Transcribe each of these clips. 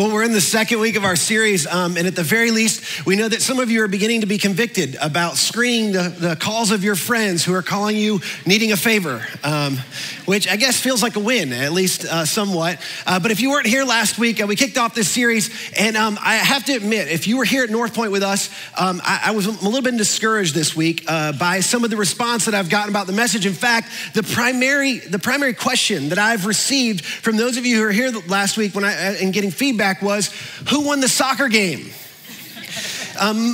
Well, we're in the second week of our series, and at the very least, we know that some of you are beginning to be convicted about screening the calls of your friends who are calling you needing a favor, which I guess feels like a win, at least somewhat. But if you weren't here last week, we kicked off this series, and I have to admit, if you were here at North Point with us, I was a little bit discouraged this week by some of the response that I've gotten about the message. In fact, the primary question that I've received from those of you who were here last week when and getting feedback was, who won the soccer game?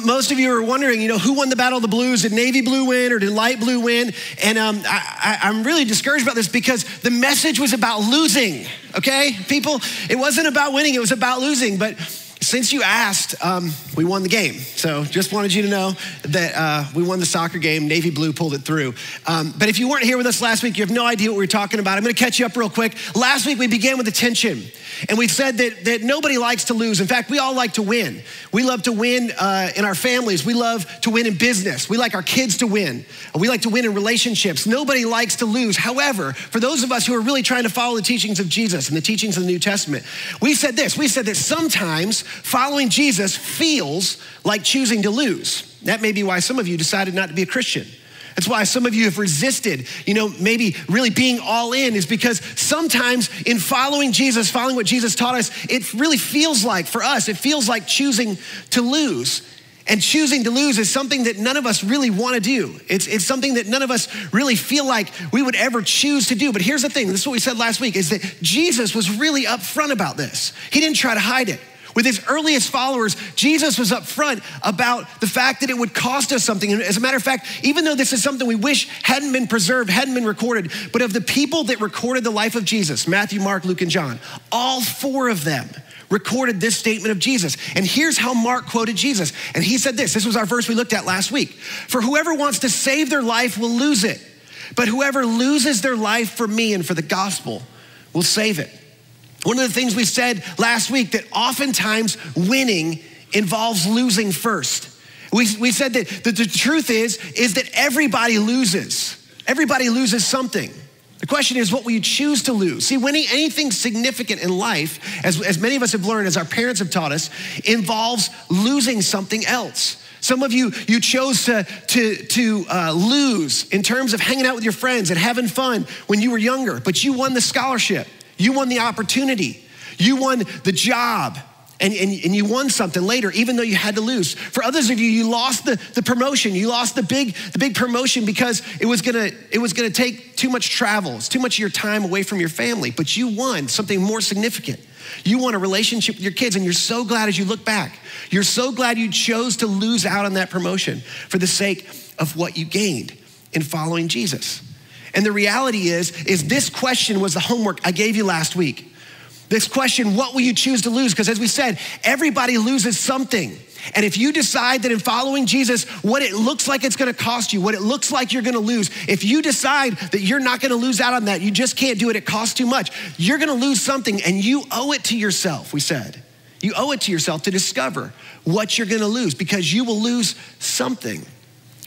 Most of you are wondering, who won the Battle of the Blues? Did Navy Blue win or did Light Blue win? And I'm really discouraged about this because the message was about losing, okay, people? It wasn't about winning, it was about losing. But since you asked, we won the game. So just wanted you to know that we won the soccer game. Navy Blue pulled it through. But if you weren't here with us last week, you have no idea what we were talking about. I'm gonna catch you up real quick. Last week, we began with the tension. And we said that nobody likes to lose. In fact, we all like to win. We love to win in our families. We love to win in business. We like our kids to win. We like to win in relationships. Nobody likes to lose. However, for those of us who are really trying to follow the teachings of Jesus and the teachings of the New Testament, we said this. We said that sometimes following Jesus feels like choosing to lose. That may be why some of you decided not to be a Christian. That's why some of you have resisted, maybe really being all in, is because sometimes in following Jesus, following what Jesus taught us, it really feels like, for us, it feels like choosing to lose. And choosing to lose is something that none of us really want to do. It's something that none of us really feel like we would ever choose to do. But here's the thing, this is what we said last week, is that Jesus was really upfront about this. He didn't try to hide it. With his earliest followers, Jesus was upfront about the fact that it would cost us something. And as a matter of fact, even though this is something we wish hadn't been preserved, hadn't been recorded, but of the people that recorded the life of Jesus, Matthew, Mark, Luke, and John, all four of them recorded this statement of Jesus. And here's how Mark quoted Jesus. And he said this, was our verse we looked at last week. For whoever wants to save their life will lose it. But whoever loses their life for me and for the gospel will save it. One of the things we said last week that oftentimes winning involves losing first. We said that the truth is that everybody loses. Everybody loses something. The question is, what will you choose to lose? See, winning anything significant in life, as many of us have learned, as our parents have taught us, involves losing something else. Some of you chose to lose in terms of hanging out with your friends and having fun when you were younger, but you won the scholarship. You won the opportunity. You won the job. And you won something later, even though you had to lose. For others of you, you lost the promotion. You lost the big promotion because it was gonna take too much travel. It's too much of your time away from your family. But you won something more significant. You won a relationship with your kids, and you're so glad as you look back. You're so glad you chose to lose out on that promotion for the sake of what you gained in following Jesus. And the reality is this question was the homework I gave you last week. This question, what will you choose to lose? Because as we said, everybody loses something. And if you decide that in following Jesus, what it looks like it's gonna cost you, what it looks like you're gonna lose, if you decide that you're not gonna lose out on that, you just can't do it, it costs too much, you're gonna lose something, and you owe it to yourself, we said. You owe it to yourself to discover what you're gonna lose, because you will lose something.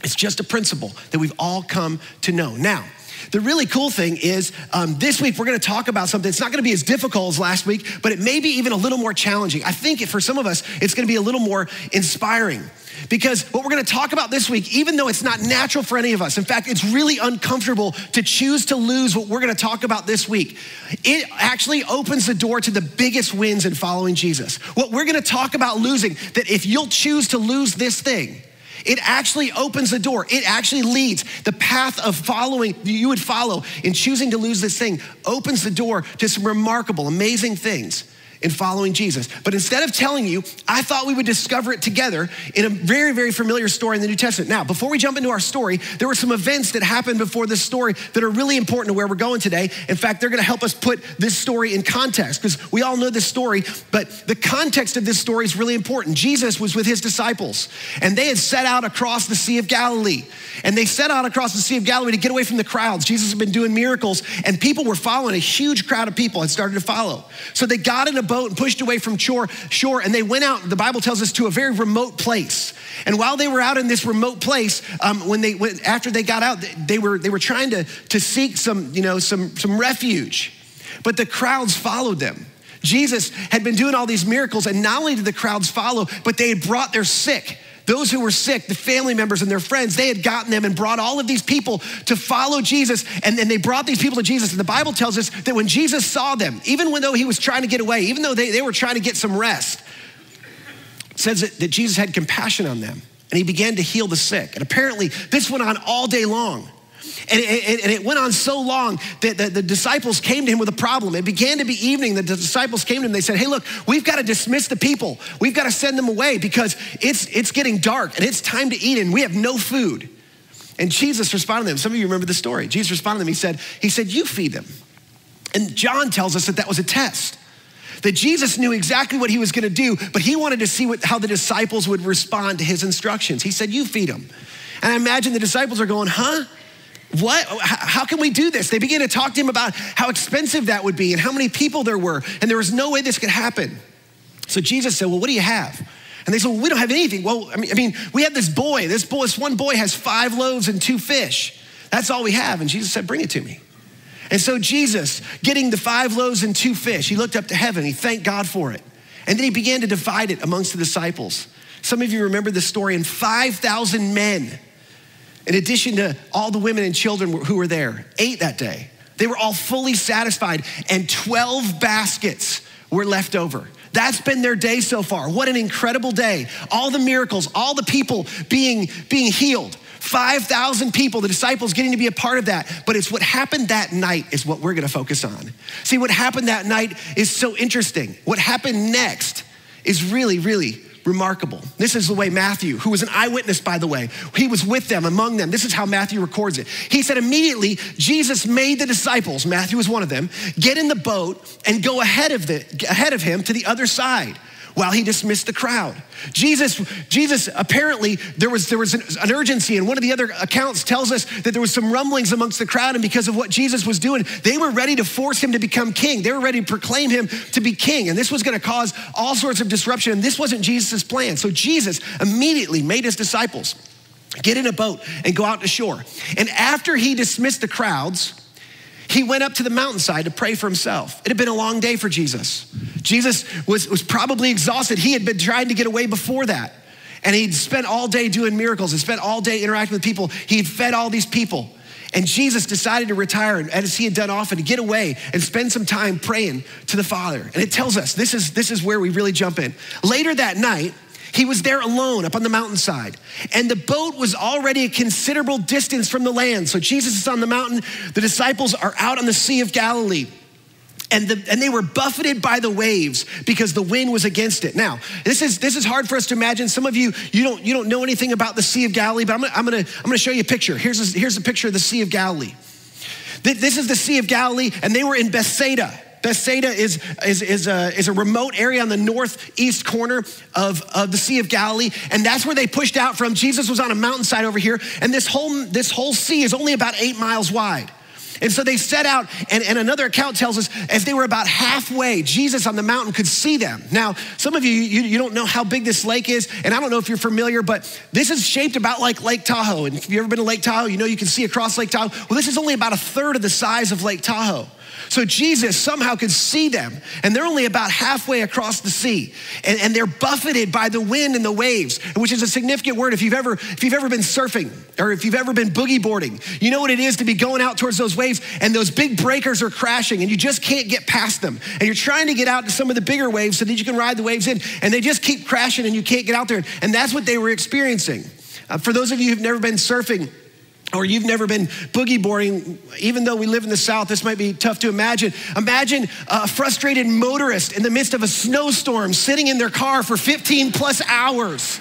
It's just a principle that we've all come to know. Now, the really cool thing is this week we're gonna talk about something. It's not gonna be as difficult as last week, but it may be even a little more challenging. I think for some of us, it's gonna be a little more inspiring because what we're gonna talk about this week, even though it's not natural for any of us, in fact, it's really uncomfortable to choose to lose what we're gonna talk about this week. It actually opens the door to the biggest wins in following Jesus. What we're gonna talk about losing, that if you'll choose to lose this thing, it actually opens the door. It actually leads the path of following you would follow in choosing to lose this thing opens the door to some remarkable, amazing things in following Jesus. But instead of telling you, I thought we would discover it together in a very, very familiar story in the New Testament. Now, before we jump into our story, there were some events that happened before this story that are really important to where we're going today. In fact, they're gonna help us put this story in context because we all know this story, but the context of this story is really important. Jesus was with his disciples and they had set out across the Sea of Galilee. And they set out across the Sea of Galilee to get away from the crowds. Jesus had been doing miracles and people were following. A huge crowd of people had started to follow. So they got in a boat and pushed away from shore and they went out, the Bible tells us, to a very remote place. And while they were out in this remote place, after they got out, they were trying to seek some refuge. But the crowds followed them. Jesus had been doing all these miracles, and not only did the crowds follow, but they had brought their sick. Those who were sick, the family members and their friends, they had gotten them and brought all of these people to follow Jesus. And then they brought these people to Jesus. And the Bible tells us that when Jesus saw them, even though he was trying to get away, even though they were trying to get some rest, it says that Jesus had compassion on them and he began to heal the sick. And apparently this went on all day long. And it went on so long that the disciples came to him with a problem. It began to be evening. The disciples came to him. They said, hey, look, we've got to dismiss the people. We've got to send them away because it's getting dark and it's time to eat and we have no food. And Jesus responded to them. Some of you remember the story. Jesus responded to them. He said, you feed them. And John tells us that was a test. That Jesus knew exactly what he was going to do, but he wanted to see how the disciples would respond to his instructions. He said, you feed them. And I imagine the disciples are going, huh? What? How can we do this? They began to talk to him about how expensive that would be and how many people there were, and there was no way this could happen. So Jesus said, well, what do you have? And they said, well, we don't have anything. Well, I mean, we have this one boy has 5 loaves and 2 fish. That's all we have. And Jesus said, bring it to me. And so Jesus, getting the 5 loaves and 2 fish, he looked up to heaven, he thanked God for it. And then he began to divide it amongst the disciples. Some of you remember this story, and 5,000 men, in addition to all the women and children who were there, ate that day. They were all fully satisfied, and 12 baskets were left over. That's been their day so far. What an incredible day. All the miracles, all the people being healed. 5,000 people, the disciples getting to be a part of that. But it's what happened that night is what we're gonna focus on. See, what happened that night is so interesting. What happened next is really, really remarkable. This is the way Matthew, who was an eyewitness, by the way, he was with them, among them. This is how Matthew records it. He said, immediately, Jesus made the disciples, Matthew was one of them, get in the boat and go ahead of him to the other side while he dismissed the crowd. Jesus apparently, there was an urgency, and one of the other accounts tells us that there was some rumblings amongst the crowd, and because of what Jesus was doing, they were ready to force him to become king. They were ready to proclaim him to be king, and this was gonna cause all sorts of disruption, and this wasn't Jesus' plan. So Jesus immediately made his disciples get in a boat and go out to shore. And after he dismissed the crowds, he went up to the mountainside to pray for himself. It had been a long day for Jesus. Jesus was probably exhausted. He had been trying to get away before that. And he'd spent all day doing miracles. He'd spent all day interacting with people. He'd fed all these people. And Jesus decided to retire, and as he had done often, to get away and spend some time praying to the Father. And it tells us, this is where we really jump in. Later that night, he was there alone up on the mountainside, and the boat was already a considerable distance from the land. So Jesus is on the mountain, the disciples are out on the Sea of Galilee, and they were buffeted by the waves because the wind was against it. Now, this is hard for us to imagine. Some of you don't know anything about the Sea of Galilee, but I'm gonna show you a picture. Here's a picture of the Sea of Galilee. This is the Sea of Galilee, and they were in Bethsaida. Bethsaida is a remote area on the northeast corner of the Sea of Galilee, and that's where they pushed out from. Jesus was on a mountainside over here, and this whole sea is only about 8 miles wide. And so they set out, and another account tells us as they were about halfway, Jesus on the mountain could see them. Now, some of you don't know how big this lake is, and I don't know if you're familiar, but this is shaped about like Lake Tahoe. And if you've ever been to Lake Tahoe, you know you can see across Lake Tahoe. Well, this is only about a third of the size of Lake Tahoe. So Jesus somehow could see them, and they're only about halfway across the sea, and they're buffeted by the wind and the waves, which is a significant word. If you've ever been surfing, or if you've ever been boogie boarding, you know what it is to be going out towards those waves, and those big breakers are crashing, and you just can't get past them, and you're trying to get out to some of the bigger waves so that you can ride the waves in, and they just keep crashing, and you can't get out there, and that's what they were experiencing. For those of you who've never been surfing, or you've never been boogie boarding, even though we live in the South, this might be tough to imagine. Imagine a frustrated motorist in the midst of a snowstorm sitting in their car for 15 plus hours.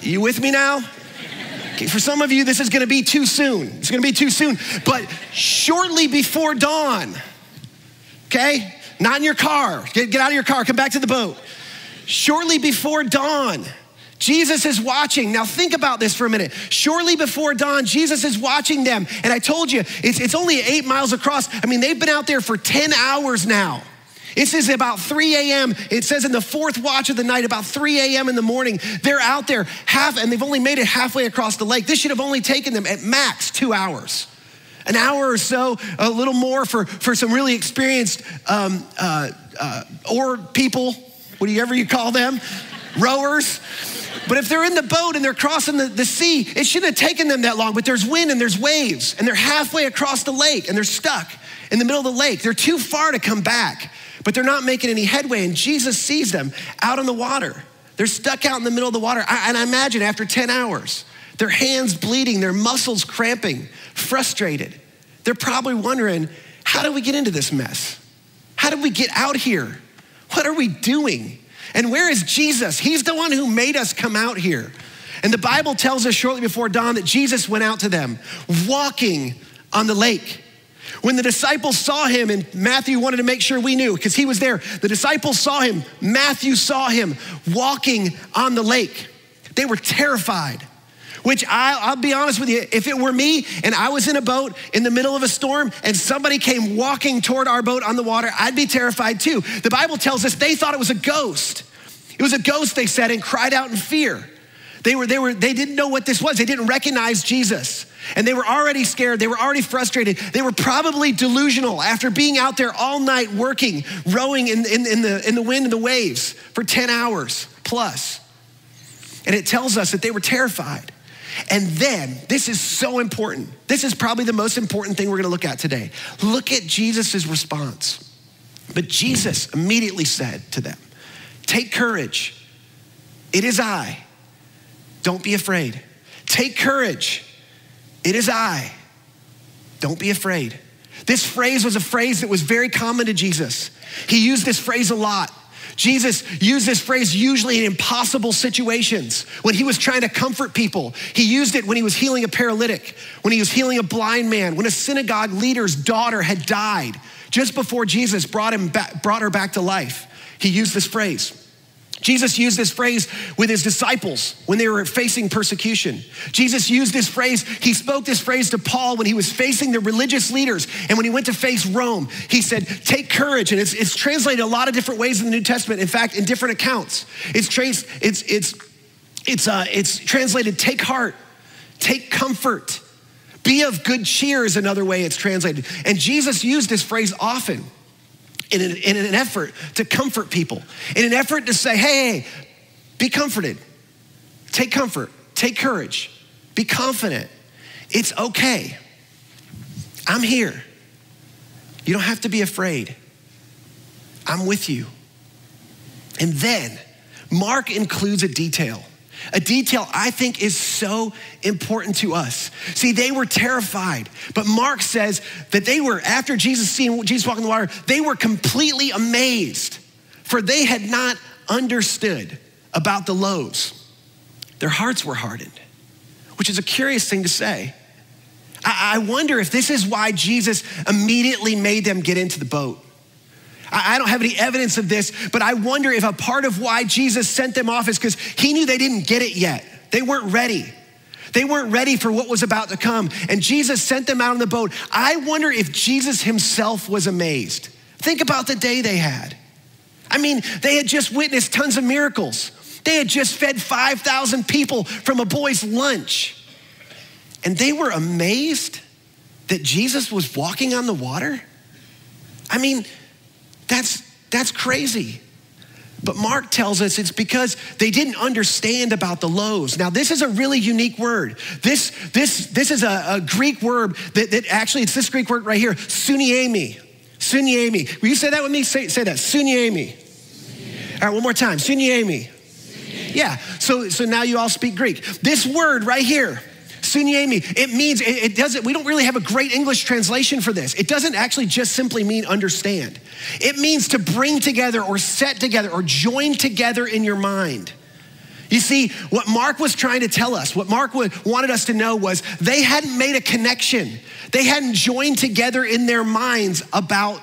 You with me now? Okay, for some of you, this is gonna be too soon. It's gonna be too soon, but shortly before dawn, okay? Not in your car, get out of your car, come back to the boat. Shortly before dawn, Jesus is watching. Now think about this for a minute. Shortly before dawn, Jesus is watching them. And I told you, it's only 8 miles across. I mean, they've been out there for 10 hours now. This is about 3 a.m. It says in the fourth watch of the night, about 3 a.m. in the morning, they're out there and they've only made it halfway across the lake. This should have only taken them at max 2 hours. an hour or so, a little more for some really experienced or people, whatever you call them, rowers. But if they're in the boat and they're crossing the sea, it shouldn't have taken them that long, but there's wind and there's waves and they're halfway across the lake and they're stuck in the middle of the lake. They're too far to come back, but they're not making any headway, and Jesus sees them out on the water. They're stuck out in the middle of the water. And I imagine after 10 hours, their hands bleeding, their muscles cramping, frustrated. They're probably wondering, how did we get into this mess? How did we get out here? What are we doing? And where is Jesus? He's the one who made us come out here. And the Bible tells us shortly before dawn that Jesus went out to them, walking on the lake. When the disciples saw him, and Matthew wanted to make sure we knew because he was there. The disciples saw him, Matthew saw him walking on the lake. They were terrified. Which I'll be honest with you, if it were me and I was in a boat in the middle of a storm and somebody came walking toward our boat on the water, I'd be terrified too. The Bible tells us they thought it was a ghost. It was a ghost, they said, and cried out in fear. They didn't know what this was. They didn't recognize Jesus. And they were already scared. They were already frustrated. They were probably delusional after being out there all night working, rowing in the wind and the waves for 10 hours plus. And it tells us that they were terrified. And then, this is so important. This is probably the most important thing we're gonna look at today. Look at Jesus' response. But Jesus immediately said to them, "Take courage, it is I. Don't be afraid. Take courage, it is I. Don't be afraid." This phrase was a phrase that was very common to Jesus. He used this phrase a lot. Jesus used this phrase usually in impossible situations. When he was trying to comfort people, he used it when he was healing a paralytic, when he was healing a blind man, when a synagogue leader's daughter had died. Just before Jesus brought her back to life, he used this phrase. Jesus used this phrase with his disciples when they were facing persecution. Jesus used this phrase, he spoke this phrase to Paul when he was facing the religious leaders and when he went to face Rome. He said, "Take courage," and it's translated a lot of different ways in the New Testament. In fact, in different accounts, it's translated "take heart," "take comfort," "be of good cheer" is another way it's translated. And Jesus used this phrase often. In an effort to comfort people, in an effort to say, hey, be comforted, take comfort, take courage, be confident. It's okay. I'm here. You don't have to be afraid. I'm with you. And then Mark includes a detail I think is so important to us. See, they were terrified, but Mark says that they were, after Jesus walking the water, they were completely amazed, for they had not understood about the loaves. Their hearts were hardened, which is a curious thing to say. I wonder if this is why Jesus immediately made them get into the boat. I don't have any evidence of this, but I wonder if a part of why Jesus sent them off is because he knew they didn't get it yet. They weren't ready. They weren't ready for what was about to come. And Jesus sent them out on the boat. I wonder if Jesus himself was amazed. Think about the day they had. I mean, they had just witnessed tons of miracles. They had just fed 5,000 people from a boy's lunch. And they were amazed that Jesus was walking on the water. I mean, that's crazy. But Mark tells us it's because they didn't understand about the loaves. Now, this is a really unique word. This is a Greek word that actually, it's this Greek word right here, suniemi. Suniemi. Will you say that with me? Say that, suniemi. Suniemi. All right, one more time, suniemi. Suniemi. Yeah, so now you all speak Greek. This word right here, suniemi, it means, it doesn't, we don't really have a great English translation for this. It doesn't actually just simply mean understand. It means to bring together or set together or join together in your mind. You see, what Mark was trying to tell us, what Mark wanted us to know was they hadn't made a connection. They hadn't joined together in their minds about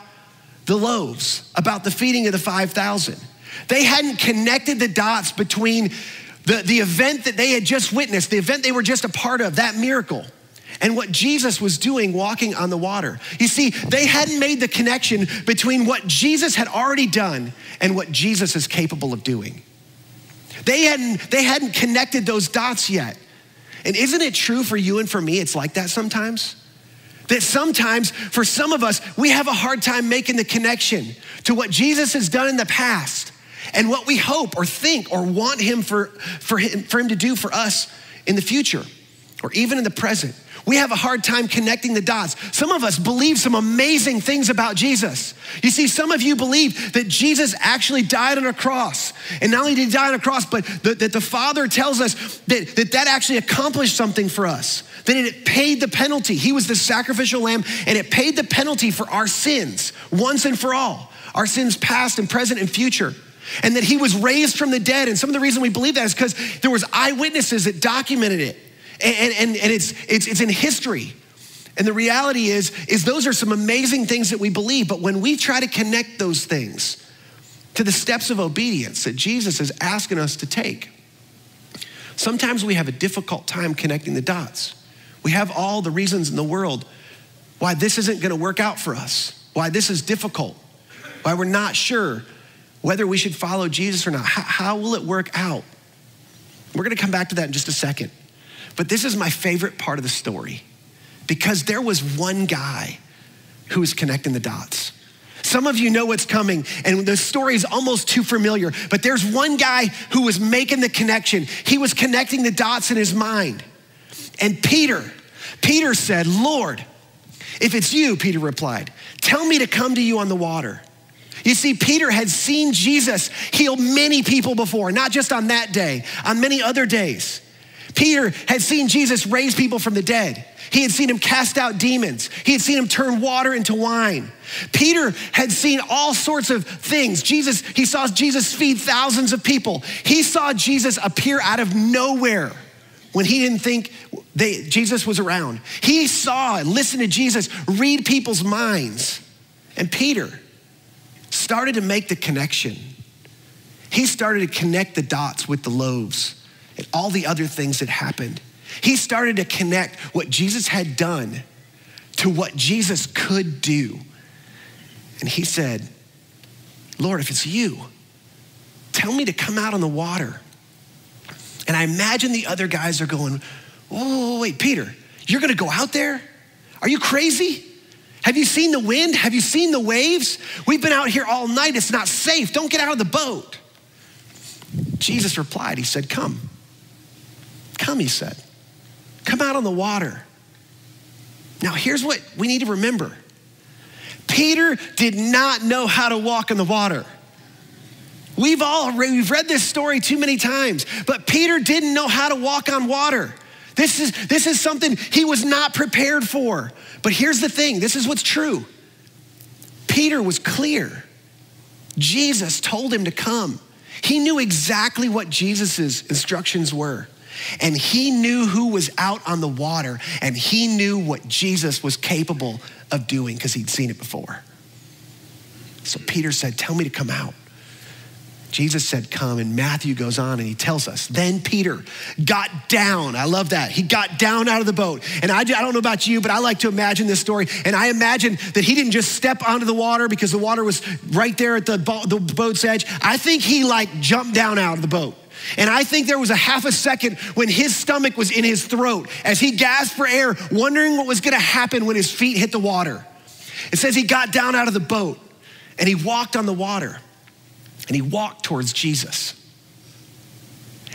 the loaves, about the feeding of the 5,000. They hadn't connected the dots between the event that they had just witnessed, the event they were just a part of, that miracle, and what Jesus was doing walking on the water. You see, they hadn't made the connection between what Jesus had already done and what Jesus is capable of doing. They hadn't connected those dots yet. And isn't it true for you and for me, it's like that sometimes? that sometimes for some of us, we have a hard time making the connection to what Jesus has done in the past and what we hope or think or want him for him to do for us in the future or even in the present. We have a hard time connecting the dots. Some of us believe some amazing things about Jesus. You see, some of you believe that Jesus actually died on a cross. And not only did he die on a cross, but that the Father tells us that actually accomplished something for us, that it paid the penalty. He was the sacrificial lamb, and it paid the penalty for our sins once and for all, our sins past and present and future. And that he was raised from the dead. And some of the reason we believe that is because there was eyewitnesses that documented it. And it's in history. And the reality is those are some amazing things that we believe, but when we try to connect those things to the steps of obedience that Jesus is asking us to take, sometimes we have a difficult time connecting the dots. We have all the reasons in the world why this isn't gonna work out for us, why this is difficult, why we're not sure whether we should follow Jesus or not. How will it work out? We're gonna come back to that in just a second. But this is my favorite part of the story, because there was one guy who was connecting the dots. Some of you know what's coming, and the story is almost too familiar, but there's one guy who was making the connection. He was connecting the dots in his mind. And Peter said, "Lord, if it's you," Peter replied, "tell me to come to you on the water." You see, Peter had seen Jesus heal many people before, not just on that day, on many other days. Peter had seen Jesus raise people from the dead. He had seen him cast out demons. He had seen him turn water into wine. Peter had seen all sorts of things. He saw Jesus feed thousands of people. He saw Jesus appear out of nowhere when he didn't think Jesus was around. He saw and listened to Jesus read people's minds. And Peter started to make the connection. He started to connect the dots with the loaves and all the other things that happened. He started to connect what Jesus had done to what Jesus could do. And he said, "Lord, if it's you, tell me to come out on the water." And I imagine the other guys are going, "Oh, wait, Peter, you're gonna go out there? Are you crazy? Have you seen the wind? Have you seen the waves? We've been out here all night. It's not safe. Don't get out of the boat." Jesus replied, he said, "Come. Come," he said. "Come out on the water." Now, here's what we need to remember. Peter did not know how to walk in the water. We've read this story too many times, but Peter didn't know how to walk on water. This is something he was not prepared for. But here's the thing, this is what's true. Peter was clear. Jesus told him to come. He knew exactly what Jesus's instructions were. And he knew who was out on the water, and he knew what Jesus was capable of doing because he'd seen it before. So Peter said, "Tell me to come out." Jesus said, "Come," and Matthew goes on and he tells us, then Peter got down. I love that. He got down out of the boat. And I don't know about you, but I like to imagine this story. And I imagine that he didn't just step onto the water because the water was right there at the boat's edge. I think he jumped down out of the boat. And I think there was a half a second when his stomach was in his throat as he gasped for air, wondering what was gonna happen when his feet hit the water. It says he got down out of the boat and he walked on the water. And he walked towards Jesus.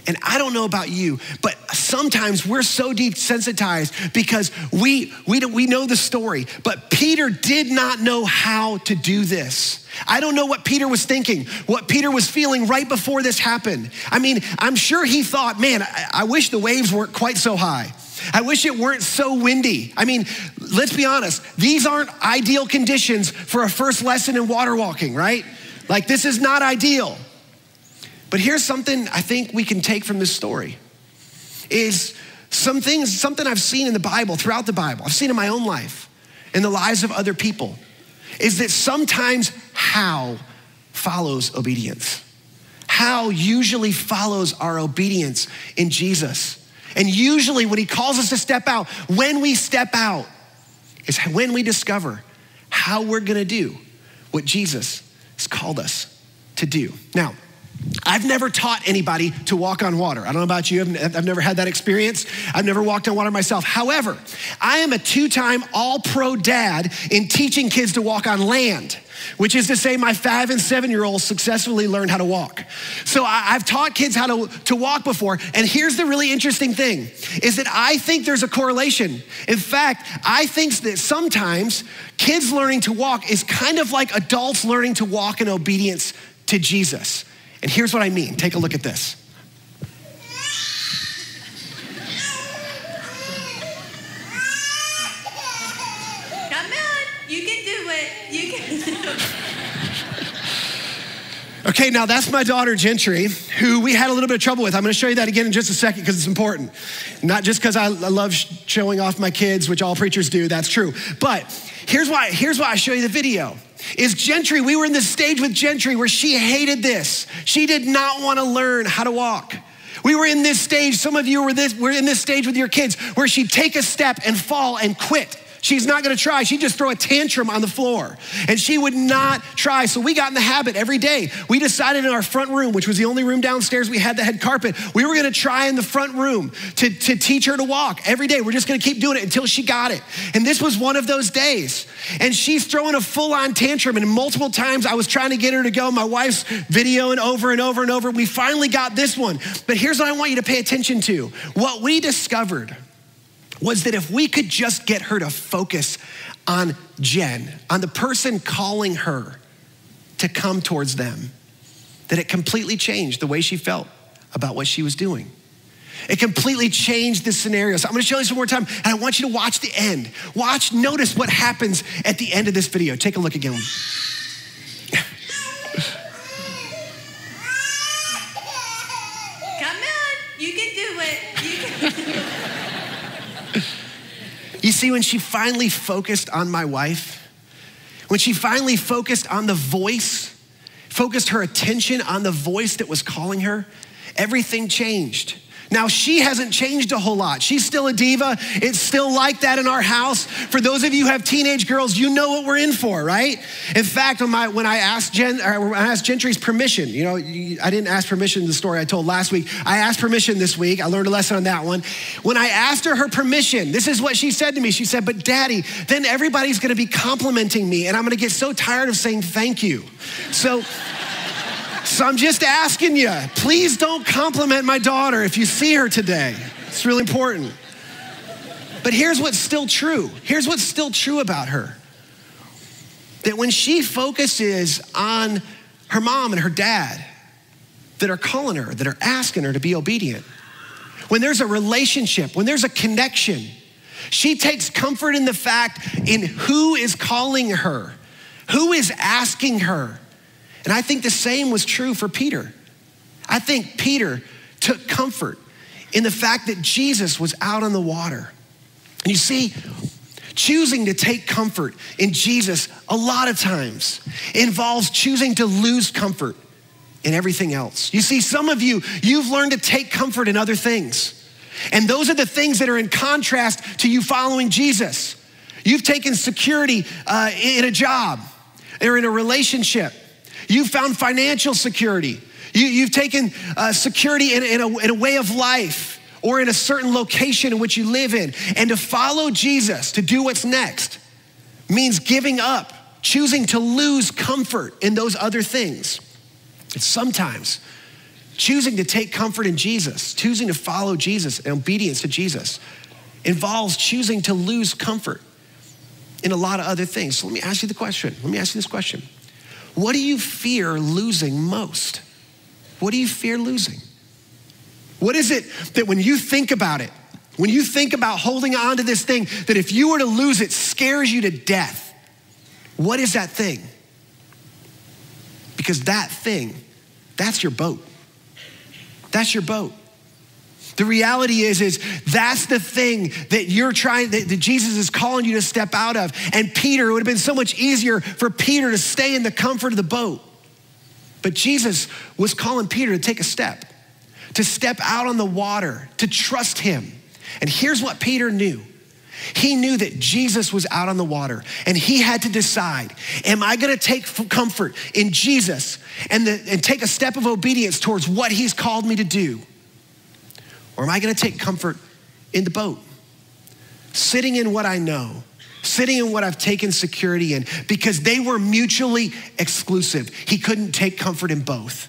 And I don't know about you, but sometimes we're so desensitized because we know the story, but Peter did not know how to do this. I don't know what Peter was thinking, what Peter was feeling right before this happened. I mean, I'm sure he thought, man, I wish the waves weren't quite so high. I wish it weren't so windy. I mean, let's be honest. These aren't ideal conditions for a first lesson in water walking, right? Like, this is not ideal. But here's something I think we can take from this story is something I've seen in the Bible, throughout the Bible, I've seen in my own life, in the lives of other people, is that sometimes how follows obedience. How usually follows our obedience in Jesus. And usually when he calls us to step out, when we step out is when we discover how we're gonna do what Jesus has called us to do. Now, I've never taught anybody to walk on water. I don't know about you, I've never had that experience. I've never walked on water myself. However, I am a two-time all-pro dad in teaching kids to walk on land, which is to say my 5 and 7-year-olds successfully learned how to walk. So I've taught kids how to walk before, and here's the really interesting thing, is that I think there's a correlation. In fact, I think that sometimes kids learning to walk is kind of like adults learning to walk in obedience to Jesus. And here's what I mean. Take a look at this. Come on, you can do it. You can do it. Okay, now that's my daughter Gentry, who we had a little bit of trouble with. I'm gonna show you that again in just a second because it's important. Not just because I love showing off my kids, which all preachers do, that's true. But here's why I show you the video. Is Gentry, we were in this stage with Gentry where she hated this. She did not want to learn how to walk. We were in this stage, some of you were in this stage with your kids where she'd take a step and fall and quit. She's not gonna try. She'd just throw a tantrum on the floor and she would not try. So we got in the habit every day. We decided in our front room, which was the only room downstairs we had that had carpet, we were gonna try in the front room to teach her to walk every day. We're just gonna keep doing it until she got it. And this was one of those days. And she's throwing a full on tantrum, and multiple times I was trying to get her to go. My wife's videoing over and over and over. We finally got this one. But here's what I want you to pay attention to. What we discovered was that if we could just get her to focus on Jen, on the person calling her to come towards them, that it completely changed the way she felt about what she was doing. It completely changed the scenario. So I'm gonna show you this one more time, and I want you to watch the end. Notice what happens at the end of this video. Take a look again. Come on, you can do it, you can do it. You see, when she finally focused on my wife, when she finally focused on the voice, focused her attention on the voice that was calling her, everything changed. Now, she hasn't changed a whole lot. She's still a diva. It's still like that in our house. For those of you who have teenage girls, you know what we're in for, right? In fact, when I asked Gentry's permission, I didn't ask permission to the story I told last week. I asked permission this week. I learned a lesson on that one. When I asked her permission, this is what she said to me. She said, "But Daddy, then everybody's gonna be complimenting me and I'm gonna get so tired of saying thank you. So I'm just asking you, please don't compliment my daughter if you see her today. It's really important." But here's what's still true. Here's what's still true about her. That when she focuses on her mom and her dad that are calling her, that are asking her to be obedient, when there's a relationship, when there's a connection, she takes comfort in the fact in who is calling her, who is asking her. And I think the same was true for Peter. I think Peter took comfort in the fact that Jesus was out on the water. And you see, choosing to take comfort in Jesus a lot of times involves choosing to lose comfort in everything else. You see, some of you, you've learned to take comfort in other things. And those are the things that are in contrast to you following Jesus. You've taken security in a job or in a relationship. You found financial security. You've taken security in a way of life or in a certain location in which you live in. And to follow Jesus, to do what's next, means giving up, choosing to lose comfort in those other things. And sometimes choosing to take comfort in Jesus, choosing to follow Jesus and obedience to Jesus involves choosing to lose comfort in a lot of other things. So let me ask you the question. Let me ask you this question. What do you fear losing most? What do you fear losing? What is it that when you think about it, when you think about holding on to this thing, that if you were to lose it, scares you to death? What is that thing? Because that thing, that's your boat. That's your boat. The reality is that's the thing that you're trying, that Jesus is calling you to step out of. And Peter, it would have been so much easier for Peter to stay in the comfort of the boat. But Jesus was calling Peter to take a step, to step out on the water, to trust him. And here's what Peter knew. He knew that Jesus was out on the water and he had to decide, am I gonna take comfort in Jesus and take a step of obedience towards what he's called me to do? Or am I gonna take comfort in the boat? Sitting in what I know, sitting in what I've taken security in, because they were mutually exclusive. He couldn't take comfort in both.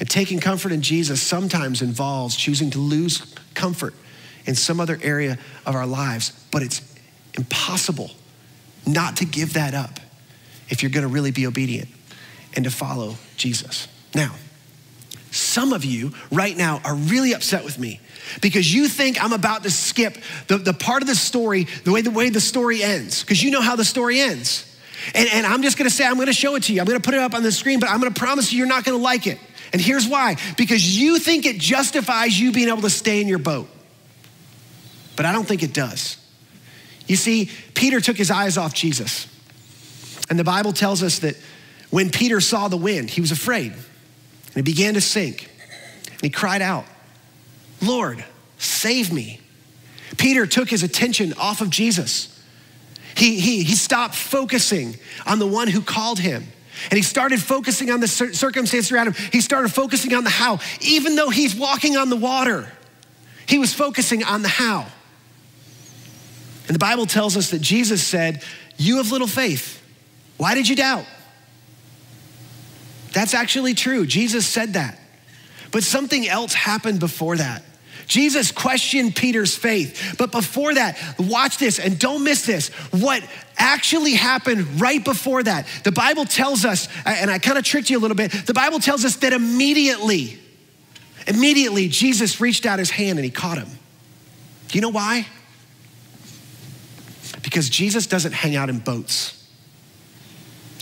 And taking comfort in Jesus sometimes involves choosing to lose comfort in some other area of our lives, but it's impossible not to give that up if you're gonna really be obedient and to follow Jesus. Now, some of you right now are really upset with me because you think I'm about to skip the part of the story, the way the story ends, because you know how the story ends. And I'm just gonna say, I'm gonna show it to you. I'm gonna put it up on the screen, but I'm gonna promise you you're not gonna like it. And here's why, because you think it justifies you being able to stay in your boat. But I don't think it does. You see, Peter took his eyes off Jesus. And the Bible tells us that when Peter saw the wind, he was afraid and he began to sink. And he cried out, "Lord, save me." Peter took his attention off of Jesus. He stopped focusing on the one who called him. And he started focusing on the circumstance around him. He started focusing on the how. Even though he's walking on the water, he was focusing on the how. And the Bible tells us that Jesus said, "You have little faith. Why did you doubt?" That's actually true. Jesus said that. But something else happened before that. Jesus questioned Peter's faith. But before that, watch this and don't miss this. What actually happened right before that? The Bible tells us, and I kind of tricked you a little bit, the Bible tells us that immediately Jesus reached out his hand and he caught him. Do you know why? Because Jesus doesn't hang out in boats.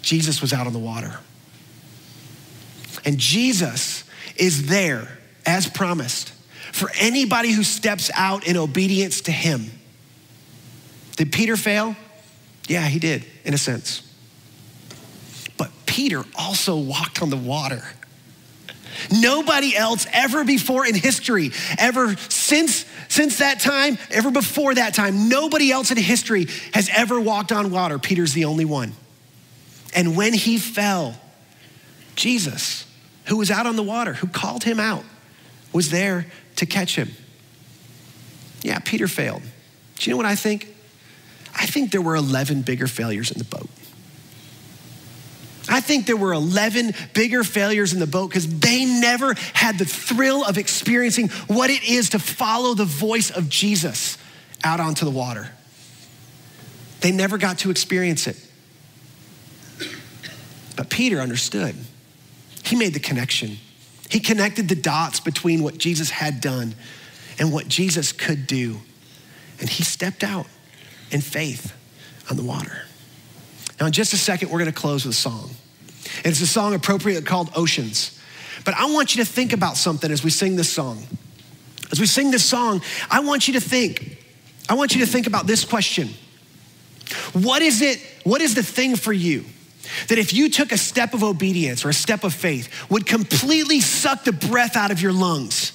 Jesus was out on the water. And Jesus is there, as promised, for anybody who steps out in obedience to him. Did Peter fail? Yeah, he did, in a sense. But Peter also walked on the water. Nobody else ever before in history, ever since that time, ever before that time, nobody else in history has ever walked on water. Peter's the only one. And when he fell, Jesus, who was out on the water, who called him out, was there to catch him. Yeah, Peter failed. Do you know what I think? I think there were 11 bigger failures in the boat. I think there were 11 bigger failures in the boat because they never had the thrill of experiencing what it is to follow the voice of Jesus out onto the water. They never got to experience it. But Peter understood. He made the connection. He connected the dots between what Jesus had done and what Jesus could do. And he stepped out in faith on the water. Now, in just a second, we're gonna close with a song. And it's a song appropriately called "Oceans." But I want you to think about something as we sing this song. As we sing this song, I want you to think about this question. What is the thing for you that if you took a step of obedience or a step of faith would completely suck the breath out of your lungs?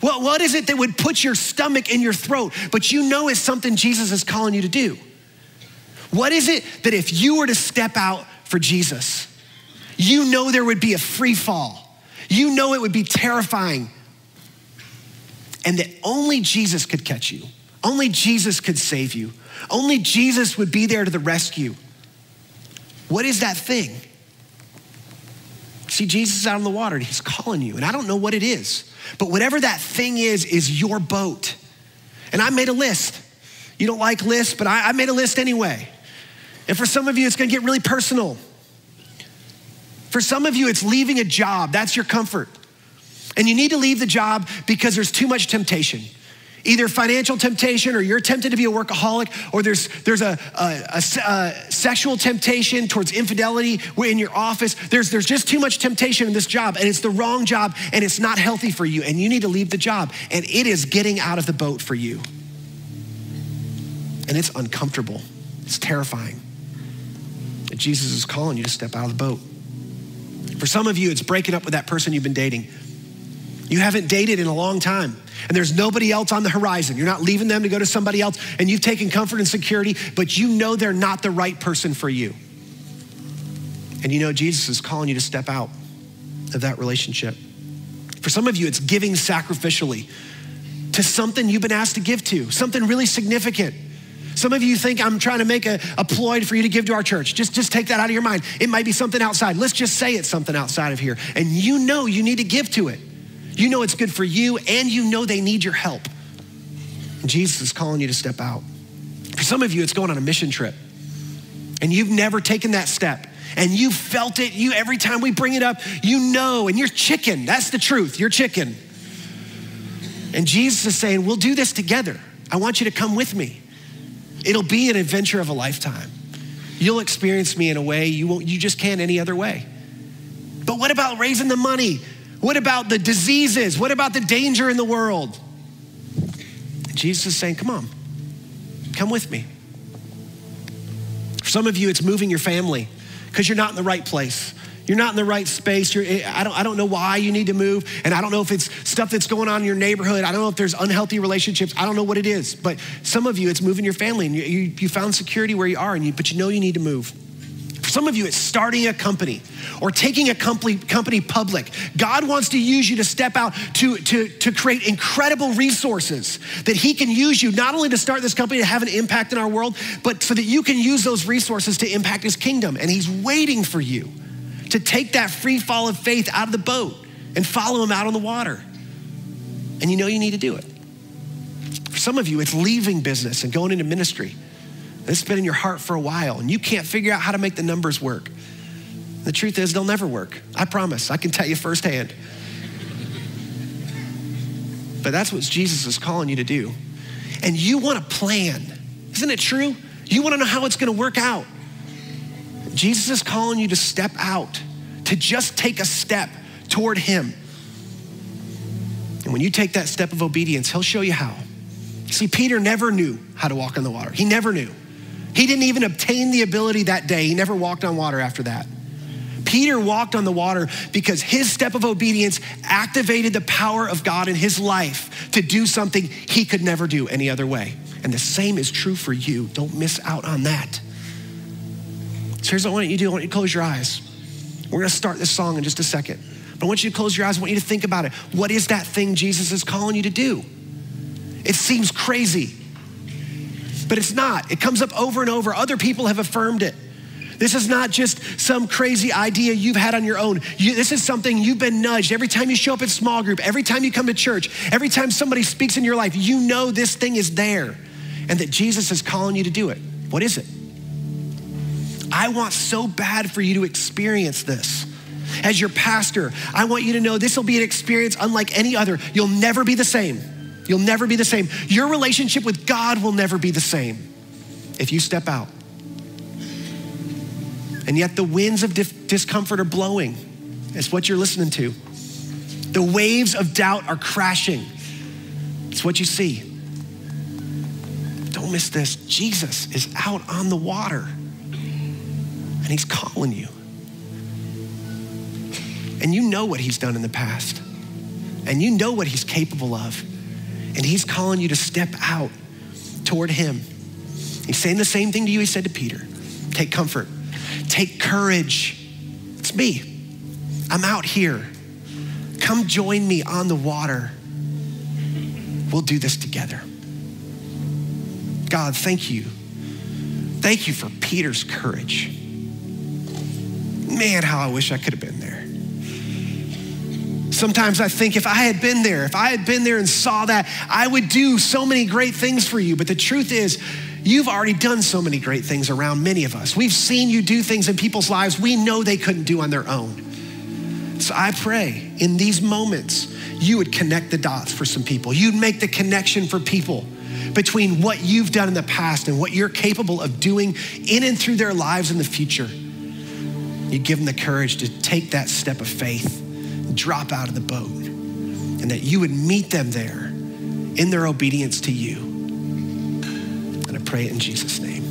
What is it that would put your stomach in your throat, but you know it's something Jesus is calling you to do? What is it that if you were to step out for Jesus, you know there would be a free fall. You know it would be terrifying and that only Jesus could catch you. Only Jesus could save you. Only Jesus would be there to the rescue. What is that thing? See, Jesus is out on the water and he's calling you, and I don't know what it is, but whatever that thing is your boat. And I made a list. You don't like lists, but I made a list anyway. And for some of you, it's gonna get really personal. For some of you, it's leaving a job. That's your comfort. And you need to leave the job because there's too much temptation. Either financial temptation, or you're tempted to be a workaholic, or there's a sexual temptation towards infidelity in your office. There's just too much temptation in this job, and it's the wrong job, and it's not healthy for you, and you need to leave the job. And it is getting out of the boat for you. And it's uncomfortable. It's terrifying. And Jesus is calling you to step out of the boat. For some of you, it's breaking up with that person you've been dating. You haven't dated in a long time. and there's nobody else on the horizon. You're not leaving them to go to somebody else, and you've taken comfort and security, but you know they're not the right person for you. And you know Jesus is calling you to step out of that relationship. For some of you, it's giving sacrificially to something you've been asked to give to, something really significant. Some of you think I'm trying to make a ploy for you to give to our church. Just take that out of your mind. It might be something outside. Let's just say it's something outside of here. And you know you need to give to it. You know it's good for you, and you know they need your help. And Jesus is calling you to step out. For some of you, it's going on a mission trip, and you've never taken that step. And you felt it. You, every time we bring it up, you know, and you're chicken. That's the truth. You're chicken. And Jesus is saying, we'll do this together. I want you to come with me. It'll be an adventure of a lifetime. You'll experience me in a way you just can't any other way. But what about raising the money? What about the diseases? What about the danger in the world? And Jesus is saying, come on, come with me. For some of you, it's moving your family, because you're not in the right place. You're not in the right space. I don't know why you need to move, and I don't know if it's stuff that's going on in your neighborhood. I don't know if there's unhealthy relationships. I don't know what it is, but some of you, it's moving your family, and you found security where you are, but you know you need to move. For some of you, it's starting a company or taking a company public. God wants to use you to step out to create incredible resources that he can use you not only to start this company to have an impact in our world, but so that you can use those resources to impact his kingdom. And he's waiting for you to take that free fall of faith out of the boat and follow him out on the water. And you know you need to do it. For some of you, it's leaving business and going into ministry. It's been in your heart for a while, and you can't figure out how to make the numbers work. The truth is, they'll never work. I promise. I can tell you firsthand. But that's what Jesus is calling you to do. And you want a plan. Isn't it true? You want to know how it's going to work out. Jesus is calling you to step out, to just take a step toward him. And when you take that step of obedience, he'll show you how. See, Peter never knew how to walk on the water. He never knew. He didn't even obtain the ability that day. He never walked on water after that. Peter walked on the water because his step of obedience activated the power of God in his life to do something he could never do any other way. And the same is true for you. Don't miss out on that. So here's what I want you to do. I want you to close your eyes. We're gonna start this song in just a second. But I want you to close your eyes. I want you to think about it. What is that thing Jesus is calling you to do? It seems crazy, but it's not. It comes up over and over. Other people have affirmed it. This is not just some crazy idea you've had on your own. This is something you've been nudged. Every time you show up at small group, every time you come to church, every time somebody speaks in your life, you know this thing is there and that Jesus is calling you to do it. What is it? I want so bad for you to experience this. As your pastor, I want you to know this will be an experience unlike any other. You'll never be the same. You'll never be the same. Your relationship with God will never be the same if you step out. And yet the winds of discomfort are blowing. It's what you're listening to. The waves of doubt are crashing. It's what you see. Don't miss this. Jesus is out on the water, and he's calling you. And you know what he's done in the past, and you know what he's capable of. And he's calling you to step out toward him. He's saying the same thing to you he said to Peter. Take comfort, take courage. It's me, I'm out here. Come join me on the water. We'll do this together. God, thank you. Thank you for Peter's courage. Man, how I wish I could have been there. Sometimes I think if I had been there and saw that, I would do so many great things for you. But the truth is, you've already done so many great things around many of us. We've seen you do things in people's lives we know they couldn't do on their own. So I pray in these moments, you would connect the dots for some people. You'd make the connection for people between what you've done in the past and what you're capable of doing in and through their lives in the future. You give them the courage to take that step of faith, drop out of the boat, and that you would meet them there in their obedience to you. And I pray it in Jesus' name.